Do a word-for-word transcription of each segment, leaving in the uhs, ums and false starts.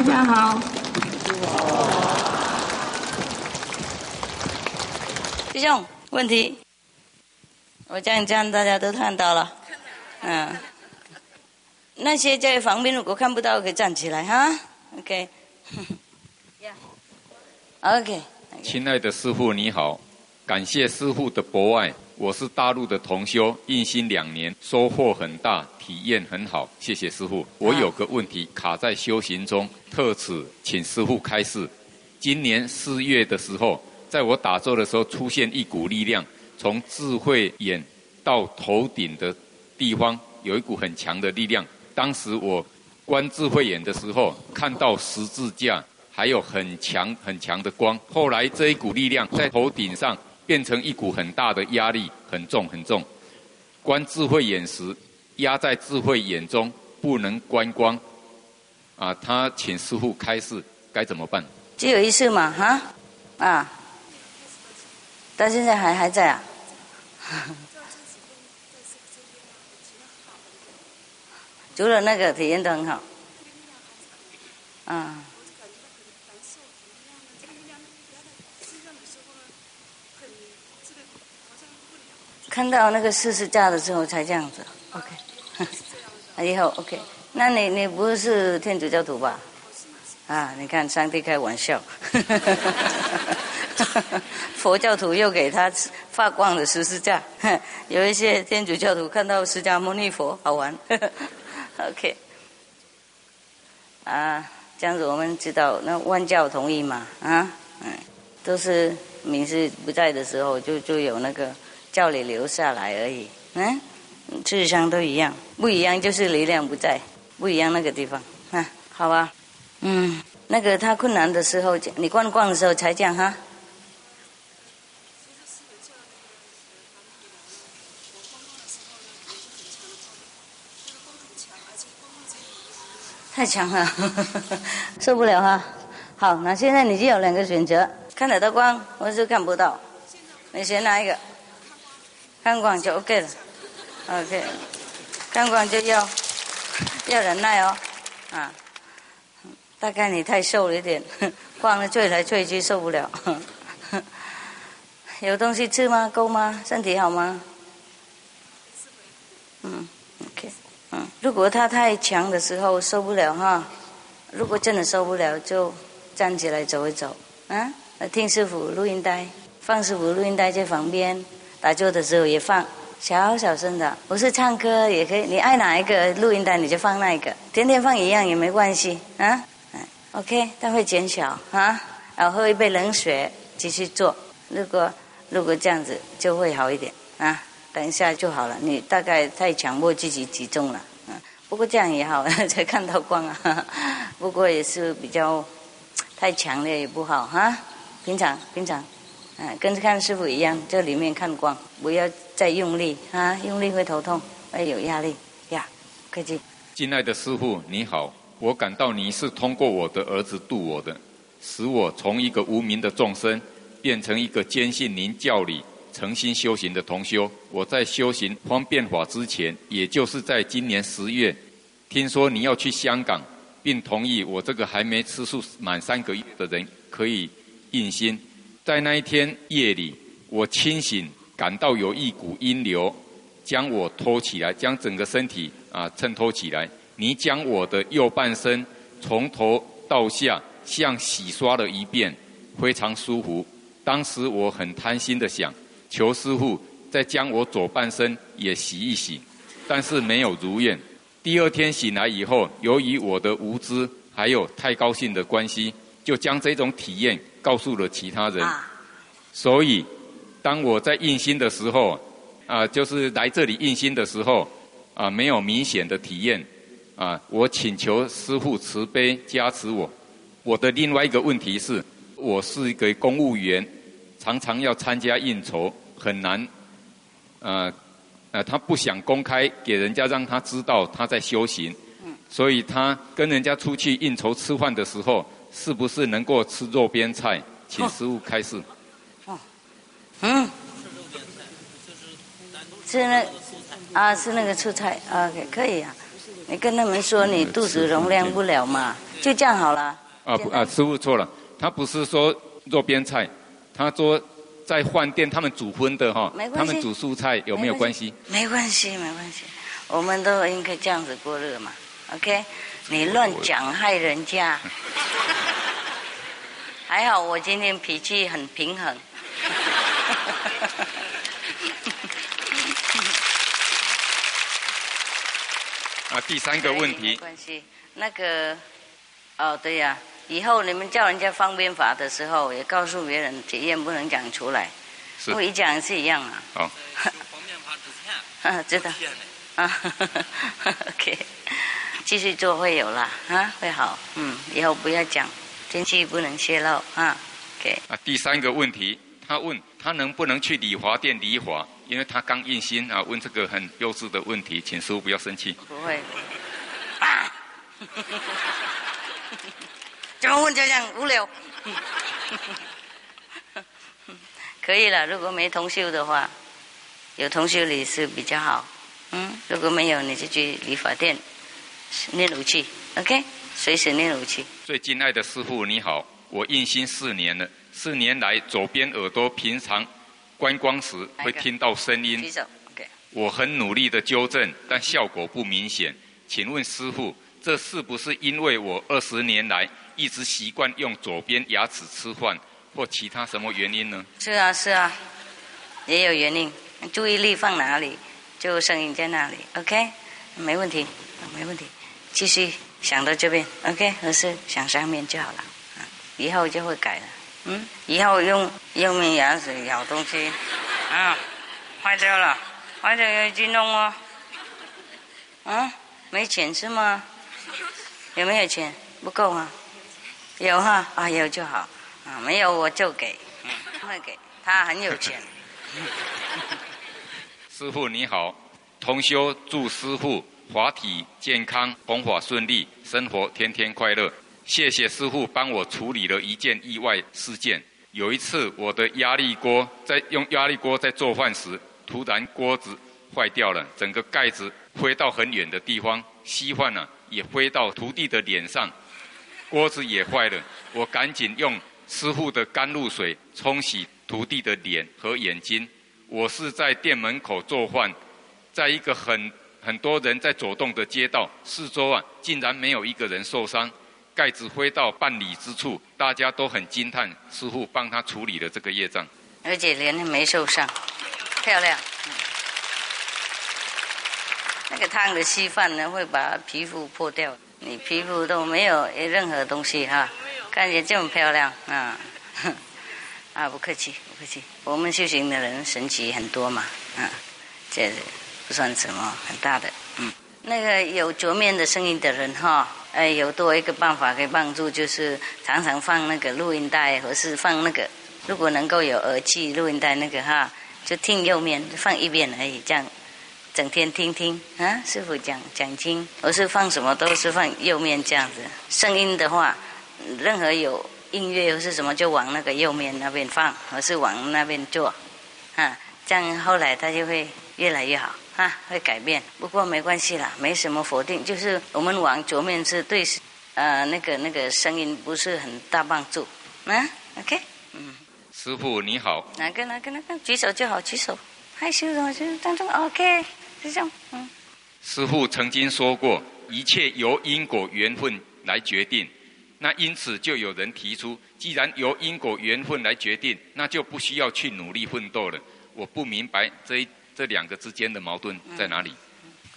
大家好。弟兄，问题，我这样讲大家都看到了，嗯。那些在旁边如果看不到，可以站起来哈。OK， OK。亲爱的师父你好，感谢师父的博爱。我是大陆的同修，印心两年，收获很大，体验很好，谢谢师父。我有个问题卡在修行中，特此请师父开示。今年四月的时候，在我打坐的时候出现一股力量，从智慧眼到头顶的地方有一股很强的力量。当时我观智慧眼的时候，看到十字架，还有很强很强的光。后来这一股力量在头顶上变成一股很大的压力，很重很重。观智慧眼时，压在智慧眼中，不能观光。啊，他请师父开示，该怎么办？只有一次嘛，哈，啊，到现在还还在啊。除了那个体验都很好，啊。看到那个四十架的时候才这样子 ，OK， 以后 OK， 那你你不是天主教徒吧？啊，你看上帝开玩笑，佛教徒又给他发光的十字架，有一些天主教徒看到释迦牟尼佛好玩，OK， 啊，这样子我们知道那万教同意嘛，啊，嗯，都是明世不在的时候就就有那个。教理留下来而已，嗯，事实上都一样，不一样就是力量不在，不一样那个地方，啊，好吧，嗯，那个他困难的时候，你逛逛的时候才这样哈。太强了，受不了哈。好，那现在你就有两个选择，看得到光，或是看不到，你选哪一个？看光就 OK 了 ，OK， 看光就要要忍耐哦，啊，大概你太瘦了一点，光了吹来吹去受不了。有东西吃吗？够吗？身体好吗？嗯 ，OK， 嗯，如果它太强的时候受不了哈，如果真的受不了就站起来走一走，啊，听师傅录音带，放师傅录音带在旁边。打坐的时候也放，小小声的。不是唱歌也可以，你爱哪一个录音带你就放那一个，天天放一样也没关系啊。OK， 它会减小啊。然后喝一杯冷水，继续做。如果如果这样子就会好一点啊。等一下就好了，你大概太强迫自己集中了。嗯、啊，不过这样也好，才看到光啊。呵呵不过也是比较太强烈也不好哈、啊。平常平常。嗯，跟看师傅一样，这里面看光，不要再用力啊，用力会头痛，会有压力呀。客气。亲爱的师傅，你好，我感到你是通过我的儿子度我的，使我从一个无名的众生，变成一个坚信您教理、诚心修行的同修。我在修行方便法之前，也就是在今年十月，听说你要去香港，并同意我这个还没吃素满三个月的人可以印心。在那一天夜里，我清醒，感到有一股阴流将我托起来，将整个身体啊衬托起来。你将我的右半身从头到下像洗刷了一遍，非常舒服。当时我很贪心的想，求师父再将我左半身也洗一洗，但是没有如愿。第二天醒来以后，由于我的无知还有太高兴的关系，就将这种体验告诉了其他人。所以当我在印心的时候啊、呃，就是来这里印心的时候啊、呃，没有明显的体验啊、呃，我请求师父慈悲加持我。我的另外一个问题是，我是一个公务员，常常要参加应酬，很难呃呃，他不想公开给人家让他知道他在修行，所以他跟人家出去应酬吃饭的时候是不是能够吃肉边菜？请师父开示。哦，嗯，吃那啊，吃那个素菜啊，可以啊。你跟他们说你肚子容量不了嘛，就这样好了。啊不啊，师傅错了，他不是说肉边菜，他说在饭店他们煮荤的哈，他们煮蔬菜有没有关系？没关系，没关系，我们都应该这样子过日嘛。OK， 你乱讲害人家。还好我今天脾气很平衡。啊，第三个问题。没关系，那个，哦，对呀、啊，以后你们叫人家方便法的时候，也告诉别人结怨不能讲出来，我一讲是一样啊。哦。方便法之前。啊，知道。啊 ，OK， 继续做会有啦，啊，会好，嗯，以后不要讲，天气不能泄露啊。OK。啊，第三个问题，他问他能不能去理华殿理华？因为他刚印心啊，问这个很幼稚的问题，请师父不要生气。不会。啊！怎么问就这样无聊？可以了，如果没同修的话，有同修理是比较好。嗯，如果没有，你就去理发店念武器 ，OK？ 随时念武器。最敬爱的师父你好，我印心四年了，四年来左边耳朵平常。观光时会听到声音，我很努力的纠正，但效果不明显。请问师父，这是不是因为我二十年来一直习惯用左边牙齿吃饭，或其他什么原因呢？是啊，是啊，也有原因。注意力放哪里，就声音在哪里。OK， 没问题，没问题。继续想到这边 ，OK， 而是想上面就好了，以后就会改了。嗯，以后用用牙齿咬东西，啊，坏掉了，坏掉要去弄哦。啊，没钱是吗？有没有钱？不够啊。有哈，啊有就好，啊没有我就给，嗯、会给他很有钱。师父你好，同修祝师父法体健康，弘法顺利，生活天天快乐。谢谢师父帮我处理了一件意外事件。有一次，我的压力锅在用压力锅在做饭时，突然锅子坏掉了，整个盖子飞到很远的地方，稀饭啊也飞到徒弟的脸上，锅子也坏了。我赶紧用师父的甘露水冲洗徒弟的脸和眼睛。我是在店门口做饭，在一个很很多人在走动的街道，四周啊竟然没有一个人受伤。盖子飞到半里之处，大家都很惊叹，师父帮他处理了这个业障，而且连没受伤，漂亮。嗯、那个烫的稀饭呢，会把皮肤破掉，你皮肤都没有任何东西哈，看起来这么漂亮啊！啊，不客气，不客气。我们修行的人神奇很多嘛，啊，这不算什么很大的。嗯，那个有桌面的声音的人哈。哎，有多一个办法可以帮助，就是常常放那个录音带，或是放那个，如果能够有耳机录音带那个哈，就听右面，放一边而已，这样整天听听啊，师父讲讲经，我是放什么都是放右面这样子。声音的话，任何有音乐或是什么就往那个右面那边放，或是往那边做，啊，这样后来它就会越来越好。啊，会改变，不过没关系啦，没什么否定，就是我们往左面是对，呃，那个那个声音不是很大帮助，啊 ，OK， 嗯。师父你好。哪个哪个哪个？举手就好，举手。害羞的就当中 OK， 就这样，嗯。师父曾经说过，一切由因果缘分来决定。那因此就有人提出，既然由因果缘分来决定，那就不需要去努力奋斗了。我不明白这一。这两个之间的矛盾在哪里？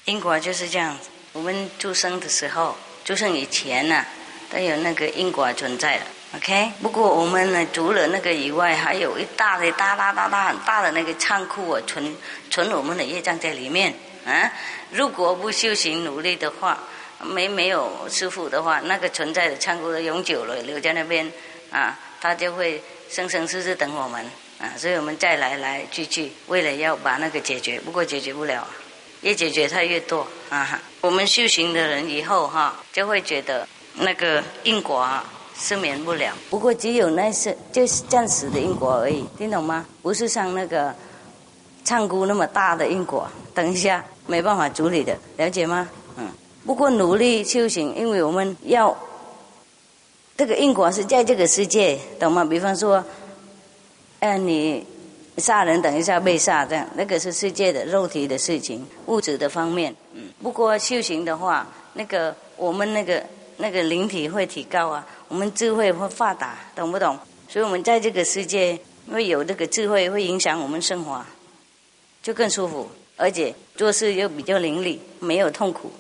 因果就是这样子。我们出生的时候，出生以前呢、啊，都有那个因果存在了。OK， 不过我们呢，除了那个以外，还有一大的、大大大大很大的那个仓库啊，存存我们的业障在里面啊。如果不修行努力的话，没没有师父的话，那个存在的仓库都永久了留在那边啊，它就会生生世世等我们。啊，所以我们再来来去去，为了要把那个解决，不过解决不了，越解决它越多啊。我们修行的人以后哈、啊，就会觉得那个因果啊是免不了，不过只有那是就是暂时的因果而已，听懂吗？不是像那个唱姑那么大的因果，等一下没办法处理的，了解吗？嗯。不过努力修行，因为我们要这个因果是在这个世界，懂吗？比方说，呃，你杀人等一下被杀，这样那个是世界的肉体的事情，物质的方面。嗯，不过修行的话，那个我们那个那个灵体会提高啊，我们智慧会发达，懂不懂？所以我们在这个世界会有这个智慧，会影响我们生活，就更舒服，而且做事又比较灵俐，没有痛苦。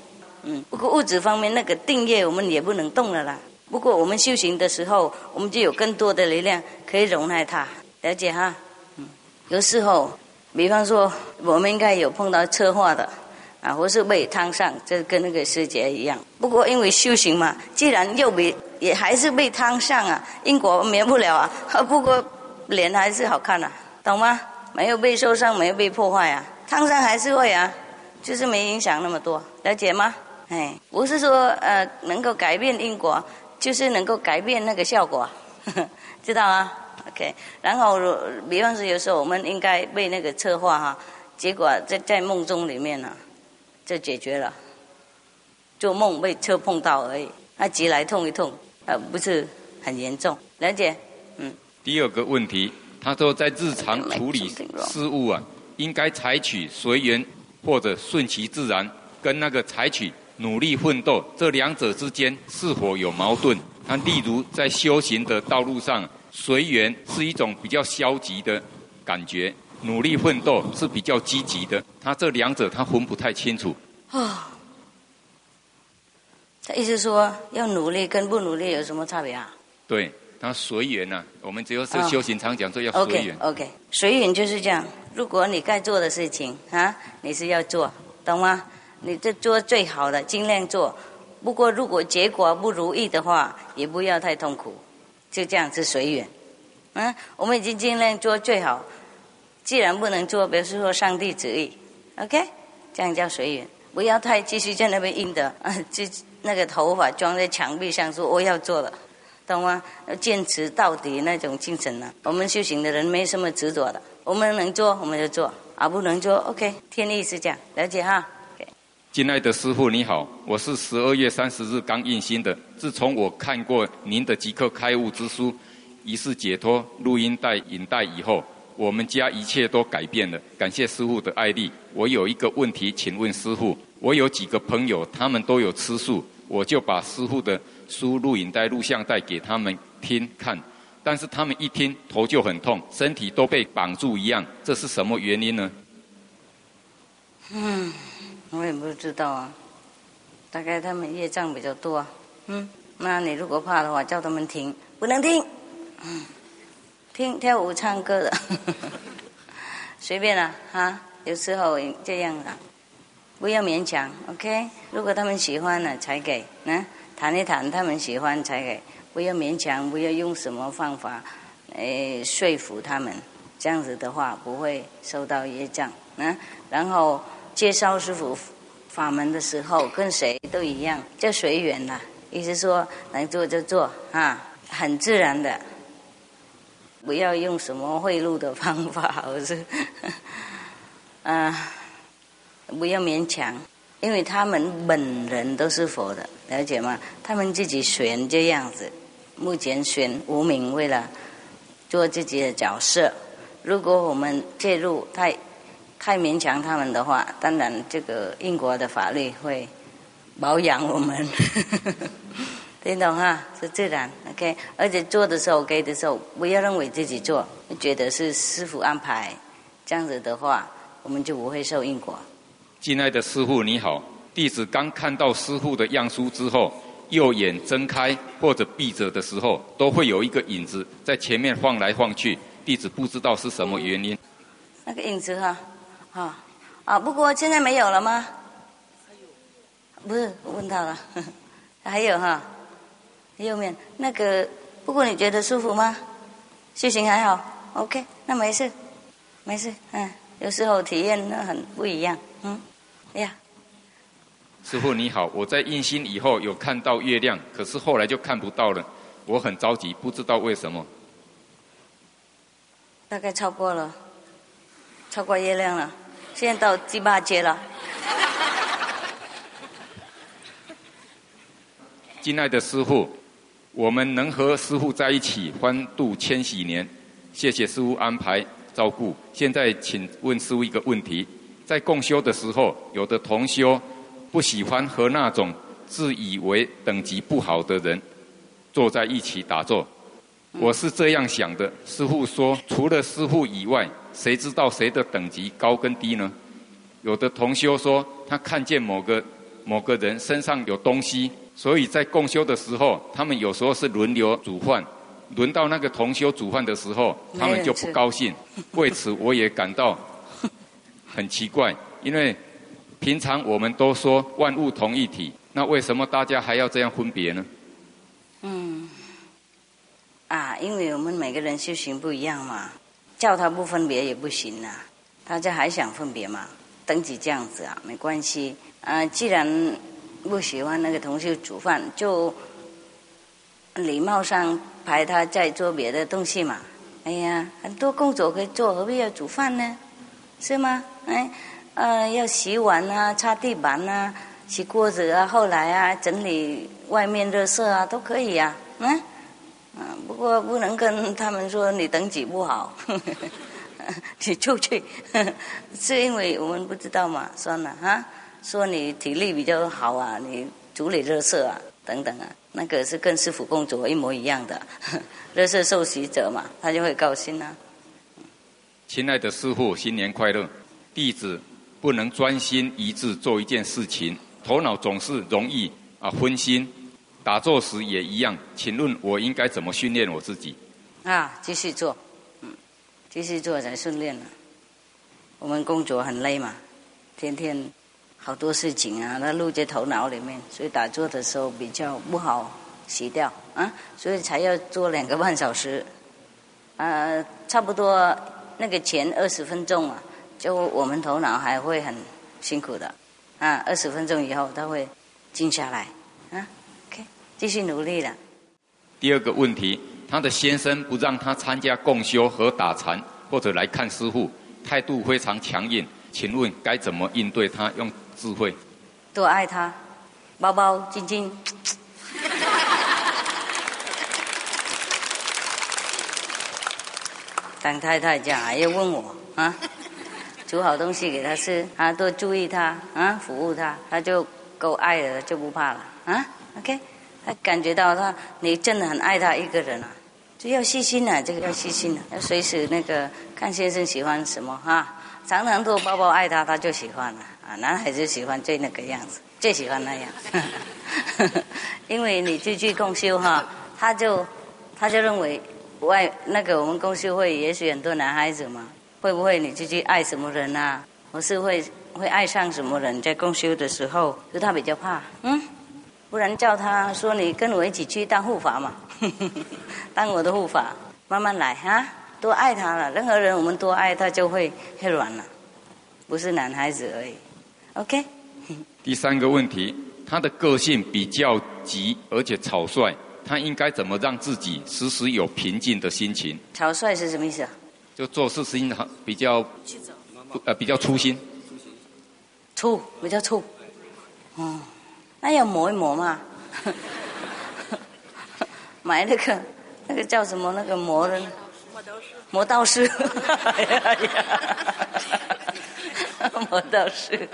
嗯，不过物质方面那个定业我们也不能动了啦。不过我们修行的时候，我们就有更多的力量可以容纳它，了解哈？嗯，有时候，比方说我们应该有碰到车祸的，啊，或是被烫伤，这跟那个师姐一样。不过因为修行嘛，既然又被也还是被烫伤啊，因果免不了啊。不过脸还是好看啊，懂吗？没有被受伤，没有被破坏啊，烫伤还是会啊，就是没影响那么多，了解吗？哎，不是说呃能够改变因果，就是能够改变那个效果，呵呵，知道吗 ？OK。然后，比方说有时候我们应该被那个策划哈，结果在在梦中里面呢、啊，就解决了。做梦被车碰到而已，那急来痛一痛，呃，不是很严重，了解？嗯。第二个问题，他说在日常处理事务啊，应该采取随缘或者顺其自然，跟那个采取努力奋斗这两者之间是否有矛盾？那例如在修行的道路上，随缘是一种比较消极的感觉，努力奋斗是比较积极的。他这两者他分不太清楚。哦，他意思说要努力跟不努力有什么差别啊？对，他随缘啊，我们只有是修行常讲说要随缘。OK， 随缘就是这样。如果你该做的事情啊，你是要做，懂吗？你这做最好的，尽量做。不过如果结果不如意的话，也不要太痛苦，就这样子随缘。嗯，我们已经尽量做最好。既然不能做，表示说上帝旨意 ，OK， 这样叫随缘。不要太继续在那边硬的，啊，就那个头发装在墙壁上说我要做了，懂吗？坚持到底那种精神呢？我们修行的人没什么执着的，我们能做我们就做，啊，不能做 OK， 天意是这样，了解哈？敬爱的师父你好，我是十二月三十日刚印心的。自从我看过您的《即刻开悟之书》《仪式解脱》录音带影带以后，我们家一切都改变了。感谢师父的爱力。我有一个问题，请问师父，我有几个朋友，他们都有吃素，我就把师父的书录影带录像带给他们听看，但是他们一听头就很痛，身体都被绑住一样，这是什么原因呢？嗯，我也不知道啊，大概他们业障比较多啊。嗯，那你如果怕的话，叫他们听，不能听，嗯，听跳舞唱歌的，随便啦、啊、哈，有时候这样啦、啊，不要勉强 ，OK。如果他们喜欢了、啊、才给，嗯，谈一谈他们喜欢才给，不要勉强，不要用什么方法，诶，说服他们，这样子的话不会受到业障，嗯，然后。介绍师父法门的时候，跟谁都一样，叫随缘啦、啊。意思说能做就做啊，很自然的，不要用什么贿赂的方法，我是，嗯、啊，不要勉强，因为他们本人都是佛的，了解吗？他们自己选这样子，目前选无名为了做自己的角色，如果我们介入太。太勉强他们的话，当然这个英国的法律会保养我们，听懂哈？是自然 ，OK。而且做的时候给的时候，不要认为自己做，觉得是师父安排，这样子的话，我们就不会受因果。敬爱的师父你好，弟子刚看到师父的样书之后，右眼睁开或者闭着的时候，都会有一个影子在前面晃来晃去，弟子不知道是什么原因。那个影子哈。啊、哦、啊！不过现在没有了吗？还有，不是我问他了，呵呵还有哈，右面那个。不过你觉得舒服吗？修行还好 ，OK， 那没事，没事，嗯，有时候体验那很不一样，嗯，呀、yeah。师父你好，我在印心以后有看到月亮，可是后来就看不到了，我很着急，不知道为什么。大概超过了，超过月亮了。现在到第八节了。敬爱的师父，我们能和师父在一起欢度千禧年，谢谢师父安排照顾。现在请问师父一个问题，在共修的时候，有的同修不喜欢和那种自以为等级不好的人坐在一起打坐，我是这样想的，师父说除了师父以外，谁知道谁的等级高跟低呢？有的同修说他看见某个某个人身上有东西，所以在共修的时候，他们有时候是轮流煮饭，轮到那个同修煮饭的时候，他们就不高兴。为此我也感到很奇怪，因为平常我们都说万物同一体，那为什么大家还要这样分别呢？嗯，啊，因为我们每个人修行不一样嘛，叫他不分别也不行啊，大家还想分别嘛？等级这样子啊，没关系啊。既然不喜欢那个同修煮饭，就礼貌上排他在做别的东西嘛。哎呀，很多工作可以做，何必要煮饭呢？是吗？哎，呃，要洗碗啊，擦地板啊，洗锅子啊，后来啊，整理外面垃圾啊，都可以啊，嗯。啊，不过不能跟他们说你等级不好，呵呵，你出去呵呵，是因为我们不知道嘛，算了哈。说你体力比较好啊，你处理垃圾啊，等等啊，那个是跟师父工作一模一样的，垃圾受洗者嘛，他就会高兴啊。亲爱的师父，新年快乐！弟子不能专心一致做一件事情，头脑总是容易啊分心。打坐时也一样，请问我应该怎么训练我自己？啊，继续做，嗯，继续做才训练了。我们工作很累嘛，天天好多事情啊，它录在头脑里面，所以打坐的时候比较不好洗掉啊，所以才要做两个半小时，呃，差不多那个前二十分钟啊，就我们头脑还会很辛苦的，啊，二十分钟以后它会静下来啊。继续努力了。第二个问题，他的先生不让他参加共修和打禅或者来看师父，态度非常强硬，请问该怎么应对他？用智慧多爱他，包包静静当太太讲还要问我啊，煮好东西给他吃啊，多注意他啊，服务他，他就够爱了，就不怕了啊。 OK，他感觉到他，你真的很爱他一个人啊，就要细心啊，这个要细心啊，要随时那个看先生喜欢什么哈、啊，常常都包包爱他，他就喜欢了啊，男孩子喜欢最那个样子，最喜欢那样，呵呵，因为你句句共修哈、啊，他就他就认为外那个我们共修会也许很多男孩子嘛，会不会你句句爱什么人啊，我是会会爱上什么人，在共修的时候，就他比较怕，嗯。不然叫他说你跟我一起去当护法嘛，呵呵，当我的护法，慢慢来哈、啊，多爱他了。任何人我们多爱他就会会软了，不是男孩子而已。OK。第三个问题，他的个性比较急而且草率，他应该怎么让自己时时有平静的心情？草率是什么意思啊？就做事情比较呃比较粗心，粗比较粗，哦。那要磨一磨嘛，买那个那个叫什么那个磨的磨刀石，磨刀石，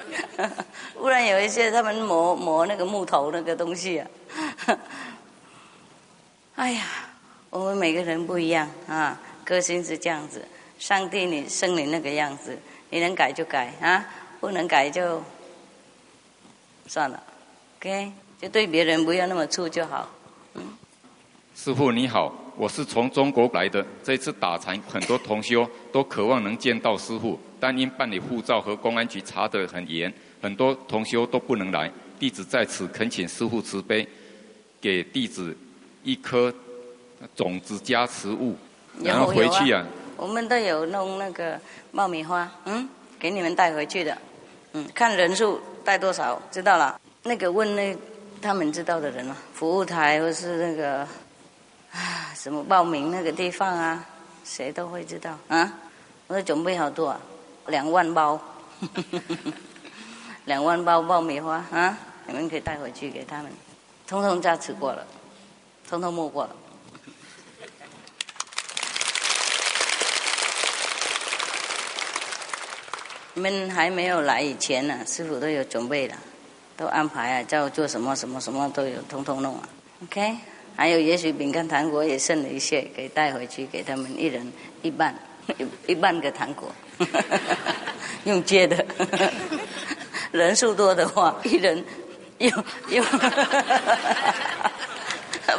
不然有一些他们磨磨那个木头那个东西啊，哎呀，我们每个人不一样啊，个性是这样子，上帝你生你那个样子，你能改就改啊，不能改就算了。OK， 就对别人不要那么粗就好。嗯，师父你好，我是从中国来的。这次打禅，很多同修都渴望能见到师父，但因办理护照和公安局查得很严，很多同修都不能来。弟子在此恳请师父慈悲，给弟子一颗种子加食物，然后回去啊。我们都有弄那个爆米花，嗯，给你们带回去的。嗯，看人数带多少，知道了。那个问那他们知道的人啊，服务台或是那个啊什么报名那个地方啊，谁都会知道啊。我准备好多啊，两万包，两万包爆米花啊，你们可以带回去给他们，通通加持过了。统统没过了。你们还没有来以前呢、啊，师父都有准备了，都安排啊，叫做什么什么什么都有，统统弄啊。OK， 还有也许饼干糖果也剩了一些，给带回去给他们一人一半，一一半个糖果，用借的。人数多的话，一人用用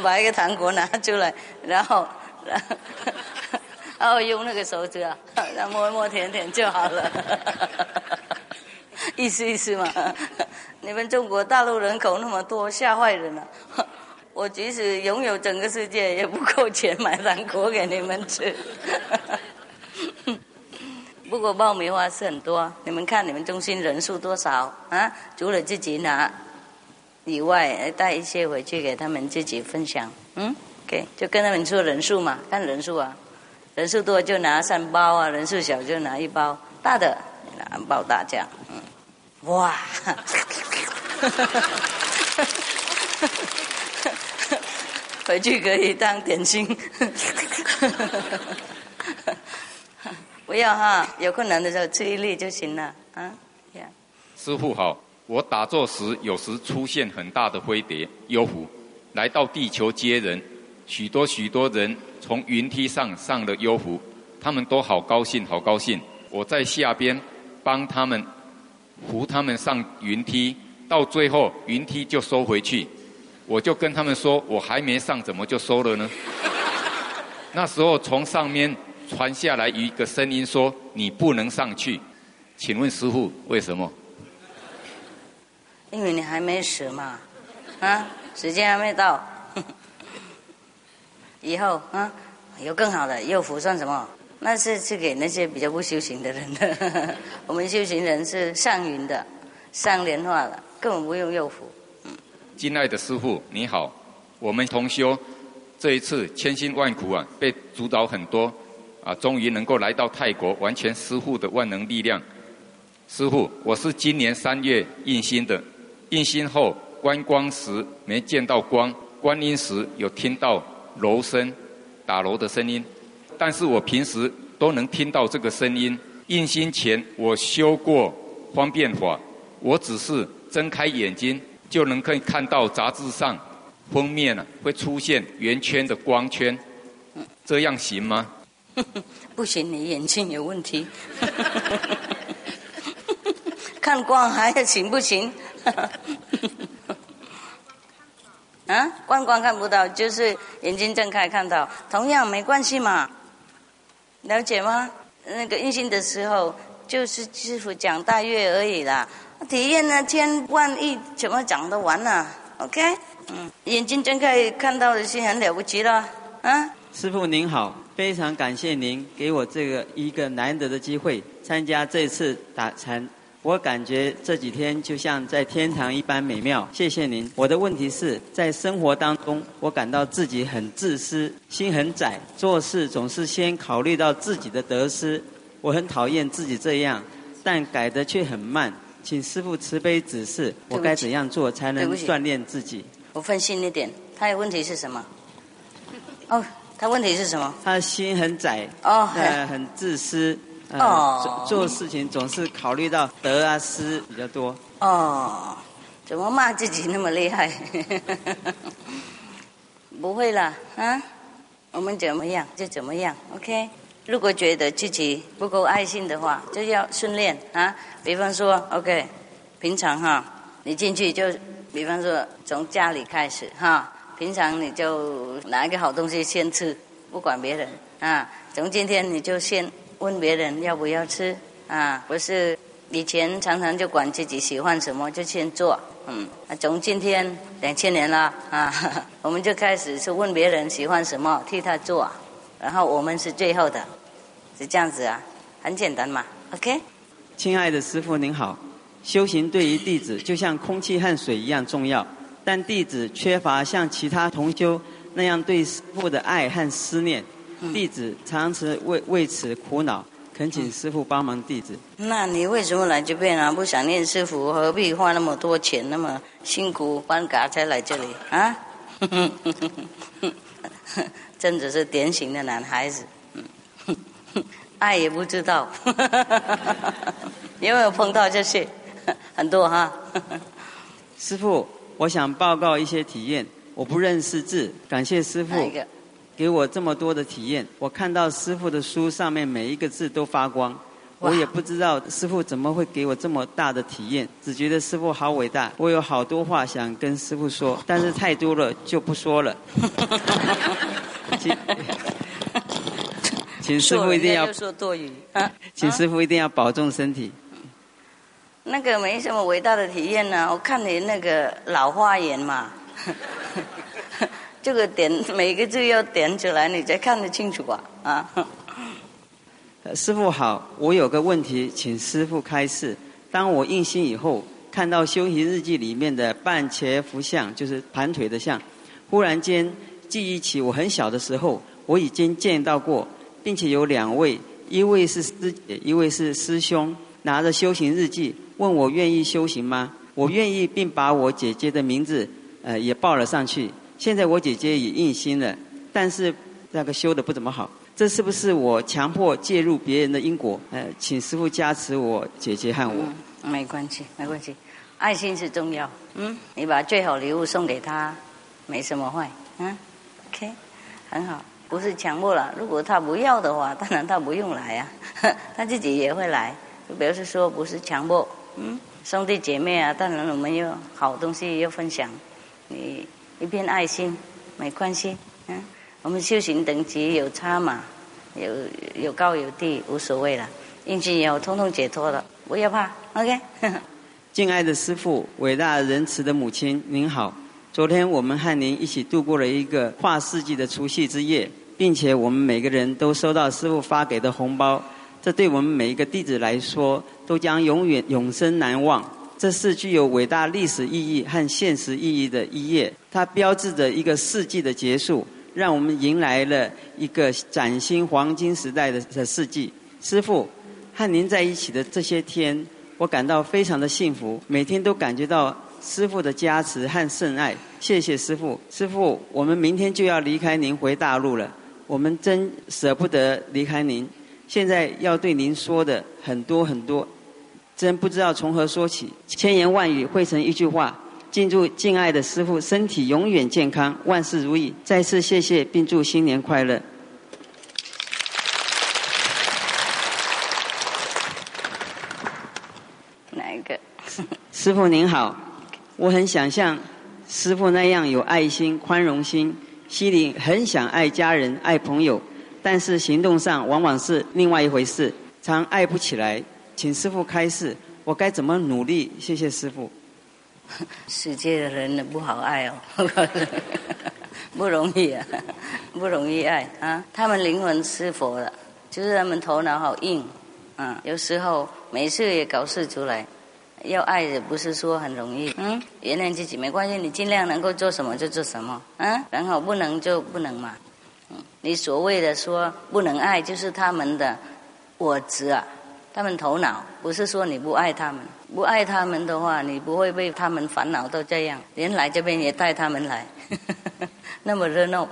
把一个糖果拿出来，然后然后然后用那个手指啊，然后摸摸舔舔就好了，意思意思嘛。你们中国大陆人口那么多，吓坏人了、啊。我即使拥有整个世界，也不够钱买糖果给你们吃。不过爆米花是很多，你们看你们中心人数多少啊？除了自己拿以外，带一些回去给他们自己分享。嗯 ，OK， 就跟他们说人数嘛，看人数啊，人数多就拿三包啊，人数小就拿一包大的，拿包大家。嗯，哇，回去可以当点心。不要哈，有困难的时候吃一粒就行了啊。Yeah. 师父好，我打坐时有时出现很大的灰蝶、幽狐，来到地球接人，许多许多人从云梯上上了幽狐，他们都好高兴，好高兴。我在下边帮他们扶他们上云梯，到最后云梯就收回去，我就跟他们说，我还没上，怎么就收了呢？那时候从上面传下来一个声音说：“你不能上去。”请问师父为什么？因为你还没死嘛，啊，时间还没到。以后啊，有更好的，又福算什么？那是是给那些比较不修行的人的。我们修行人是上云的，上莲化的，根本不用又福。嗯。敬爱的师父你好，我们同修这一次千辛万苦啊，被主导很多。啊，终于能够来到泰国，完全师父的万能力量。师父，我是今年三月印心的，印心后观光时没见到光，观音时有听到锣声，打锣的声音，但是我平时都能听到这个声音。印心前我修过方便法，我只是睁开眼睛就能够看到杂志上封面啊会出现圆圈的光圈，这样行吗？不行，你眼睛有问题。看光还行不行？啊，观光看不到，就是眼睛睁开看到，同样没关系嘛，了解吗？那个印心的时候，就是师父讲大乐而已啦，体验呢千万亿怎么讲都完了 ，OK？ 嗯，眼睛睁开看到的是很了不起了啊。师父您好，非常感谢您给我这个一个难得的机会参加这次打禅，我感觉这几天就像在天堂一般美妙，谢谢您。我的问题是，在生活当中我感到自己很自私，心很窄，做事总是先考虑到自己的得失，我很讨厌自己这样，但改得却很慢，请师父慈悲指示我该怎样做才能锻炼自己。我分心一点，他有问题是什么？哦，他问题是什么？他心很窄，哦、oh, 呃，很自私，呃、oh. 做事情总是考虑到得啊失比较多。哦、oh, ，怎么骂自己那么厉害？不会啦，啊，我们怎么样就怎么样 ，OK。如果觉得自己不够爱心的话，就要训练啊。比方说 ，OK， 平常哈，你进去就，比方说从家里开始哈。平常你就拿一个好东西先吃，不管别人啊。从今天你就先问别人要不要吃啊，不是以前常常就管自己喜欢什么就先做，嗯。从今天两千年了啊，我们就开始是问别人喜欢什么替他做，然后我们是最后的，是这样子啊，很简单嘛 ，OK。亲爱的师父您好，修行对于弟子就像空气和水一样重要。但弟子缺乏像其他同修那样对师父的爱和思念，弟子常常为为此苦恼，恳请师父帮忙弟子。那你为什么来这边啊？不想念师父，何必花那么多钱，那么辛苦搬家才来这里啊？真的是典型的男孩子，爱也不知道。有没有碰到这些？很多哈。师父，我想报告一些体验。我不认识字，感谢师父给我这么多的体验。我看到师父的书上面每一个字都发光，我也不知道师父怎么会给我这么大的体验，只觉得师父好伟大。我有好多话想跟师父说，但是太多了就不说了。请, 请师父一定要说多余、啊、请师父一定要保重身体。那个没什么伟大的体验呢、啊，我看你那个老花眼嘛。这个点每个字要点起来，你才看得清楚啊！啊，师父好，我有个问题，请师父开示。当我印心以后，看到修习日记里面的半茄苓相，就是盘腿的相，忽然间记忆起我很小的时候，我已经见到过，并且有两位，一位是师姐，一位是师兄，拿着修行日记问我愿意修行吗？我愿意，并把我姐姐的名字。呃，也报了上去。现在我姐姐也印心了，但是那个修的不怎么好。这是不是我强迫介入别人的因果？呃，请师父加持我姐姐和我。嗯、没关系，没关系，爱心是重要。嗯，你把最好礼物送给他，没什么坏。嗯 ，OK， 很好，不是强迫了。如果他不要的话，当然他不用来啊，他自己也会来。就表示说不是强迫。嗯，兄弟姐妹啊，当然我们有好东西要分享。你一片爱心没关系，嗯，我们修行等级有差嘛，有有高有低无所谓了，印记以后通通解脱了，不要怕 ，OK 。敬爱的师父，伟大仁慈的母亲，您好。昨天我们和您一起度过了一个跨世纪的除夕之夜，并且我们每个人都收到师父发给的红包，这对我们每一个弟子来说，都将永远永生难忘。这是具有伟大历史意义和现实意义的一页，它标志着一个世纪的结束，让我们迎来了一个崭新黄金时代的的世纪。师父，和您在一起的这些天，我感到非常的幸福，每天都感觉到师父的加持和圣爱。谢谢师父，师父，我们明天就要离开您回大陆了，我们真舍不得离开您。现在要对您说的很多很多。真不知道从何说起，千言万语汇成一句话，敬祝敬爱的师父身体永远健康，万事如意。再次谢谢，并祝新年快乐。哪一个？师父您好，我很想像师父那样有爱心、宽容心，心里很想爱家人、爱朋友，但是行动上往往是另外一回事，常爱不起来。请师父开示，我该怎么努力？谢谢师父。世界的人不好爱哦，不容易啊，不容易爱啊。他们灵魂是佛的，就是他们头脑好硬，嗯、啊，有时候没事也搞事出来。要爱也不是说很容易，嗯，原谅自己没关系，你尽量能够做什么就做什么，嗯、啊，然后不能就不能嘛。嗯，你所谓的说不能爱，就是他们的我执啊。他们头脑不是说你不爱他们，不爱他们的话，你不会被他们烦恼到这样。连来这边也带他们来，那么热闹，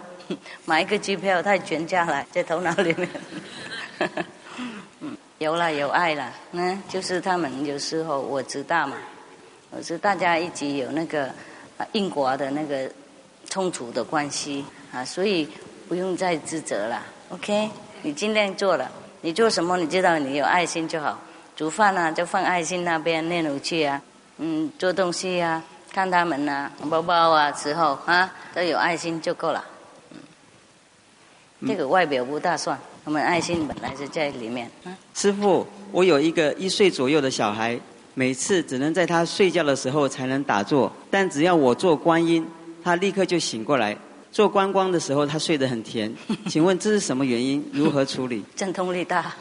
买一个机票带全家来，在头脑里面。有了有爱了，嗯，就是他们有时候我知道嘛，我知大家一直有那个因果的那个冲突的关系啊，所以不用再自责了。OK， 你尽量做了。你做什么你知道你有爱心就好，煮饭啊就放爱心那边念回去啊，嗯，做东西啊，看他们啊，包包啊之后啊都有爱心就够了、嗯、这个外表不大算，我们爱心本来是在里面、啊、师父，我有一个一岁左右的小孩，每次只能在他睡觉的时候才能打坐，但只要我做观音他立刻就醒过来，做观光的时候，他睡得很甜。请问这是什么原因？如何处理？阵痛力大，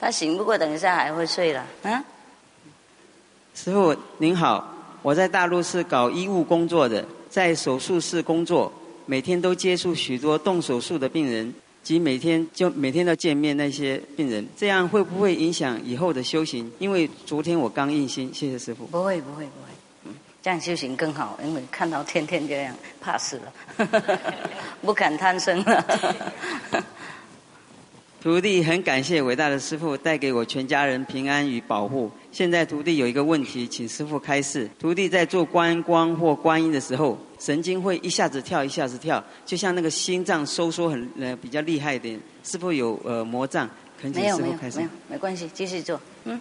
他醒不过，等一下还会睡了。嗯、啊，师父您好，我在大陆是搞医务工作的，在手术室工作，每天都接触许多动手术的病人，及每天就每天都见面那些病人，这样会不会影响以后的修行？因为昨天我刚印心，谢谢师父。不会，不会，不会。这样修行更好，因为看到天天这样，怕死了，不敢贪生了。徒弟很感谢伟大的师父带给我全家人平安与保护。现在徒弟有一个问题，请师父开示。徒弟在做观光或观音的时候，神经会一下子跳一下子跳，就像那个心脏收缩很呃比较厉害一点。师父有呃魔障，恳请师父开示。没有没有没有，没关系，继续做。嗯，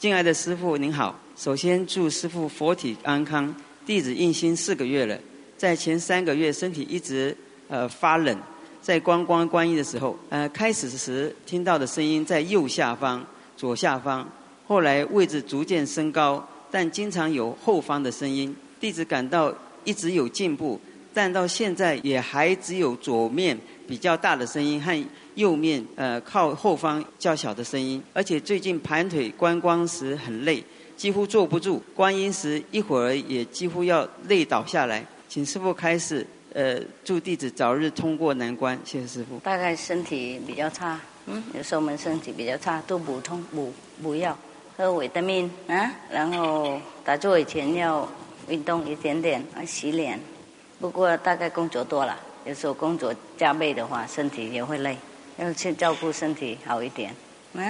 敬爱的师父您好，首先祝师父佛体安康。弟子印心四个月了，在前三个月身体一直呃发冷。在观光观音的时候，呃，开始时听到的声音在右下方、左下方，后来位置逐渐升高，但经常有后方的声音。弟子感到一直有进步，但到现在也还只有左面比较大的声音和右面呃靠后方较小的声音，而且最近盘腿观光时很累，几乎坐不住；观音时一会儿也几乎要累倒下来。请师父开示。呃，祝弟子早日通过难关，谢谢师父。大概身体比较差，嗯，有时候我们身体比较差，都补通补补药，喝维他命啊，然后打坐以前要运动一点点，啊，洗脸。不过大概工作多了，有时候工作加倍的话，身体也会累，要去照顾身体好一点，啊，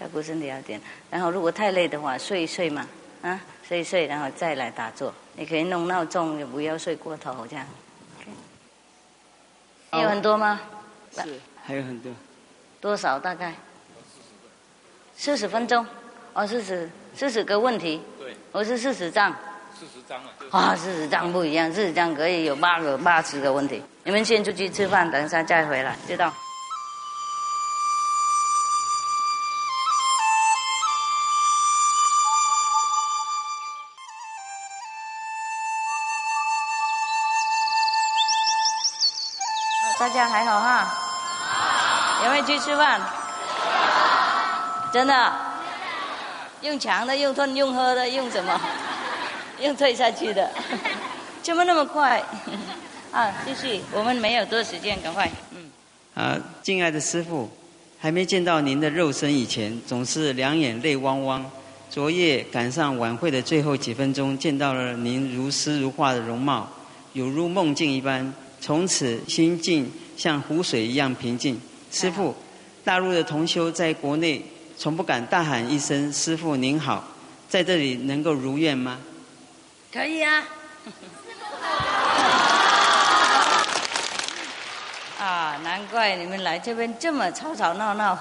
照顾身体好一点。然后如果太累的话，睡一睡嘛，啊，睡一睡，然后再来打坐。你可以弄闹钟，也不要睡过头这样。还有很多吗？是，还有很多。多少大概？四十分钟，哦，四十四十个问题。对。我是四十张。四十张啊。啊，四十张不一样，四十张可以有八个、八十个问题。你们先出去吃饭，等一下再回来，知道？大家还好哈？好。有没有去吃饭？真的？用强的，用吞，用喝的，用什么？用退下去的。怎么那么快？啊，继续，我们没有多时间，赶快。嗯。啊，敬爱的师父，还没见到您的肉身以前，总是两眼泪汪汪。昨夜赶上晚会的最后几分钟，见到了您如诗如画的容貌，有如梦境一般。从此心境像湖水一样平静。师父，大陆的同修在国内从不敢大喊一声“师父您好”，在这里能够如愿吗？可以啊。啊，难怪你们来这边这么吵吵闹闹。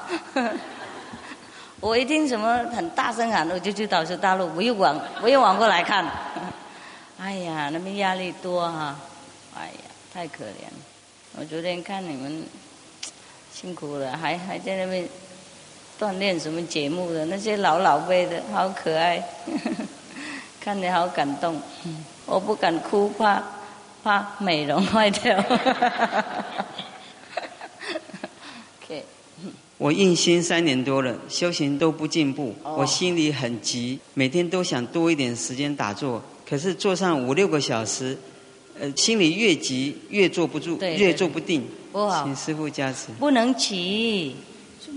我一听什么很大声喊，我就知道是大陆，我又往我又往过来看。哎呀，那边压力多哈、啊，哎呀。太可怜了，我昨天看你们辛苦了，还还在那边锻炼什么节目的，那些老老辈的好可爱，呵呵，看得好感动。我不敢哭，怕怕美容坏掉。okay. 我印心三年多了，修行都不进步， oh. 我心里很急，每天都想多一点时间打坐，可是坐上五六个小时。呃，心里越急越坐不住，对对对，越坐不定，不好。请师父加持。不能急，